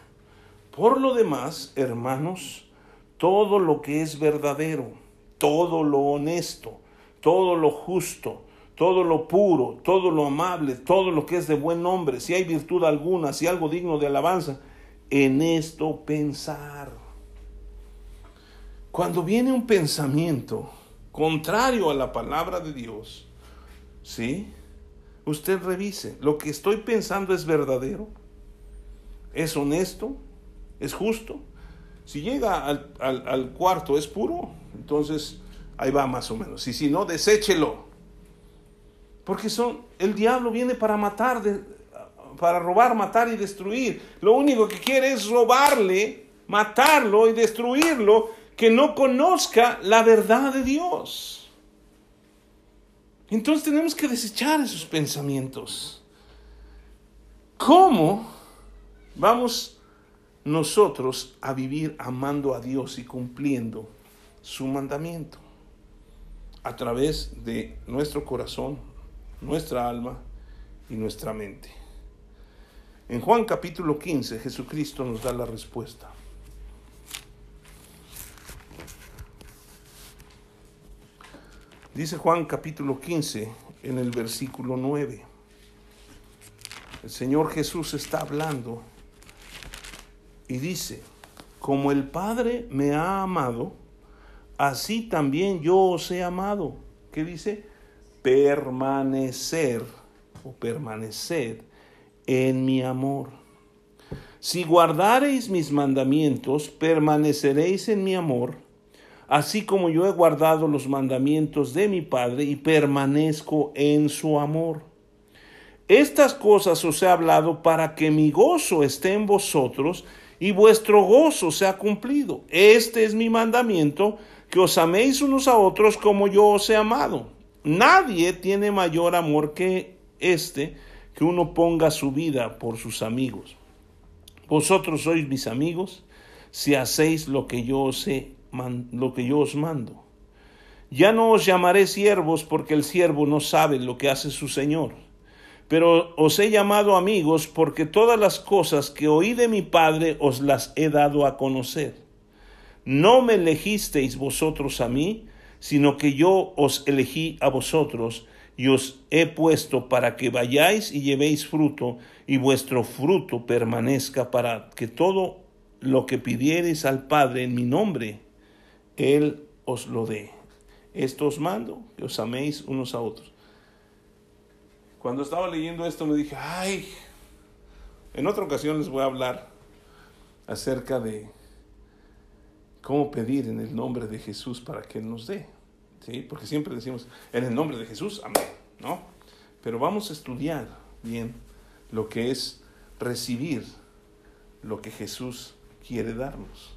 Por lo demás, hermanos, todo lo que es verdadero, todo lo honesto, todo lo justo, todo lo puro, todo lo amable, todo lo que es de buen nombre, si hay virtud alguna, si hay algo digno de alabanza, en esto pensar. Cuando viene un pensamiento contrario a la palabra de Dios, ¿sí? Usted revise, lo que estoy pensando es verdadero, es honesto, es justo. Si llega al cuarto, es puro. Entonces, ahí va más o menos. Y si no, deséchelo. Porque el diablo viene para matar, para robar, matar y destruir. Lo único que quiere es robarle, matarlo y destruirlo, que no conozca la verdad de Dios. Entonces tenemos que desechar esos pensamientos. ¿Cómo vamos nosotros a vivir amando a Dios y cumpliendo su mandamiento? A través de nuestro corazón, nuestra alma y nuestra mente. En Juan capítulo 15, Jesucristo nos da la respuesta. Dice Juan capítulo 15, en el versículo 9. El Señor Jesús está hablando y dice: como el Padre me ha amado, así también yo os he amado. ¿Qué dice? Permanecer o permaneced en mi amor. Si guardareis mis mandamientos, permaneceréis en mi amor, así como yo he guardado los mandamientos de mi Padre y permanezco en su amor. Estas cosas os he hablado para que mi gozo esté en vosotros y vuestro gozo sea cumplido. Este es mi mandamiento, que os améis unos a otros como yo os he amado. Nadie tiene mayor amor que este, que uno ponga su vida por sus amigos. Vosotros sois mis amigos si hacéis lo que yo os mando. Ya no os llamaré siervos, porque el siervo no sabe lo que hace su señor, pero os he llamado amigos, porque todas las cosas que oí de mi Padre os las he dado a conocer. No me elegisteis vosotros a mí, sino que yo os elegí a vosotros y os he puesto para que vayáis y llevéis fruto, y vuestro fruto permanezca, para que todo lo que pidiereis al Padre en mi nombre, Él os lo dé. Esto os mando, que os améis unos a otros. Cuando estaba leyendo esto me dije, en otra ocasión les voy a hablar acerca de cómo pedir en el nombre de Jesús para que Él nos dé. ¿Sí? Porque siempre decimos, en el nombre de Jesús, amén, ¿no? Pero vamos a estudiar bien lo que es recibir lo que Jesús quiere darnos.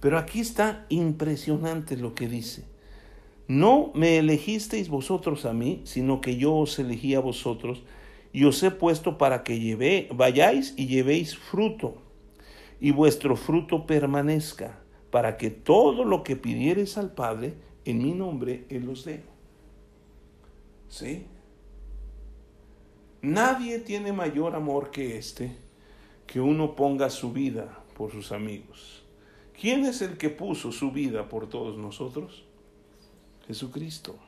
Pero aquí está impresionante lo que dice: no me elegisteis vosotros a mí, sino que yo os elegí a vosotros y os he puesto para que vayáis y llevéis fruto, y vuestro fruto permanezca, para que todo lo que pidiereis al Padre en mi nombre, Él os dé. ¿Sí? Nadie tiene mayor amor que este, que uno ponga su vida por sus amigos. ¿Quién es el que puso su vida por todos nosotros? Jesucristo.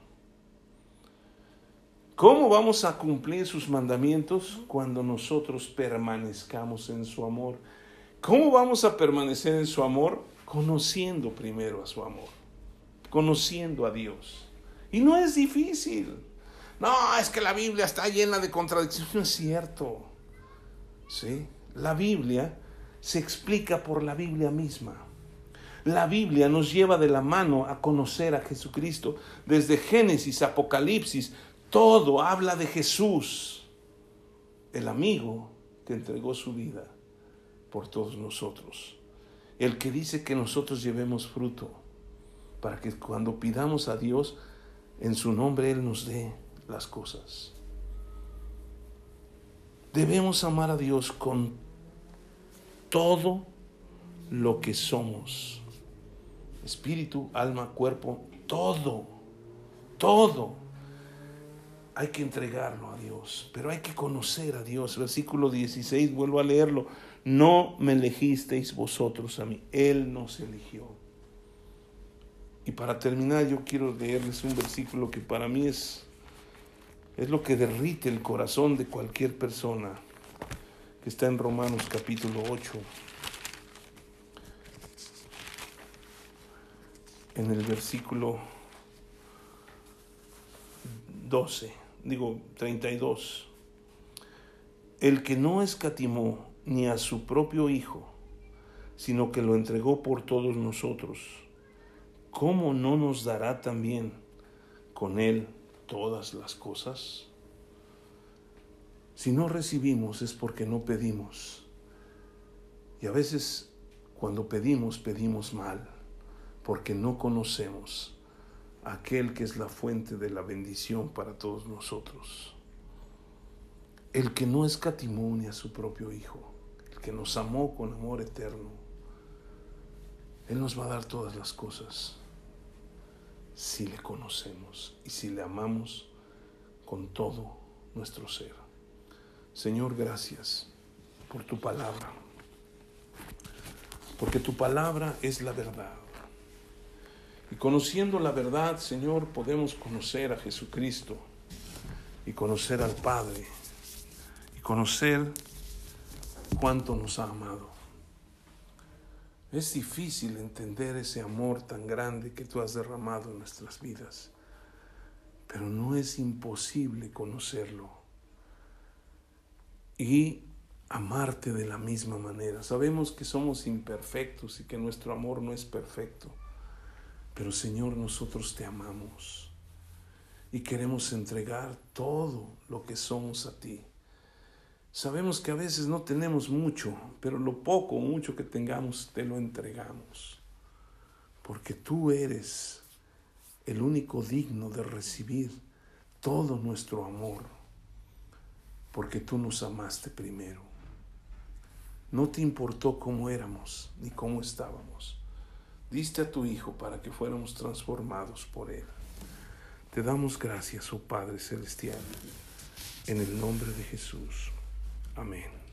¿Cómo vamos a cumplir sus mandamientos? Cuando nosotros permanezcamos en su amor. ¿Cómo vamos a permanecer en su amor? Conociendo primero a su amor, conociendo a Dios. Y no es difícil. No, es que la Biblia está llena de contradicciones. No es cierto. ¿Sí? La Biblia se explica por la Biblia misma. La Biblia nos lleva de la mano a conocer a Jesucristo. Desde Génesis, Apocalipsis, todo habla de Jesús, el amigo que entregó su vida por todos nosotros. El que dice que nosotros llevemos fruto, para que cuando pidamos a Dios, en su nombre Él nos dé las cosas. Debemos amar a Dios con todo lo que somos. Espíritu, alma, cuerpo, todo. Hay que entregarlo a Dios, pero hay que conocer a Dios. Versículo 16, vuelvo a leerlo. No me elegisteis vosotros a mí, Él nos eligió. Y para terminar, yo quiero leerles un versículo que para mí es lo que derrite el corazón de cualquier persona, que está en Romanos capítulo 8, en el versículo 32. El que no escatimó ni a su propio Hijo, sino que lo entregó por todos nosotros, ¿cómo no nos dará también con Él todas las cosas? Si no recibimos es porque no pedimos. Y a veces cuando pedimos mal, porque no conocemos aquel que es la fuente de la bendición para todos nosotros, el que no escatimó ni a su propio Hijo, el que nos amó con amor eterno. Él nos va a dar todas las cosas si le conocemos y si le amamos con todo nuestro ser. Señor, gracias por tu palabra, porque tu palabra es la verdad. Y conociendo la verdad, Señor, podemos conocer a Jesucristo y conocer al Padre y conocer cuánto nos ha amado. Es difícil entender ese amor tan grande que tú has derramado en nuestras vidas, pero no es imposible conocerlo y amarte de la misma manera. Sabemos que somos imperfectos y que nuestro amor no es perfecto, pero Señor, nosotros te amamos y queremos entregar todo lo que somos a ti. Sabemos que a veces no tenemos mucho, pero lo poco o mucho que tengamos te lo entregamos, porque tú eres el único digno de recibir todo nuestro amor, porque tú nos amaste primero. No te importó cómo éramos ni cómo estábamos. Diste a tu Hijo para que fuéramos transformados por Él. Te damos gracias, oh Padre Celestial, en el nombre de Jesús. Amén.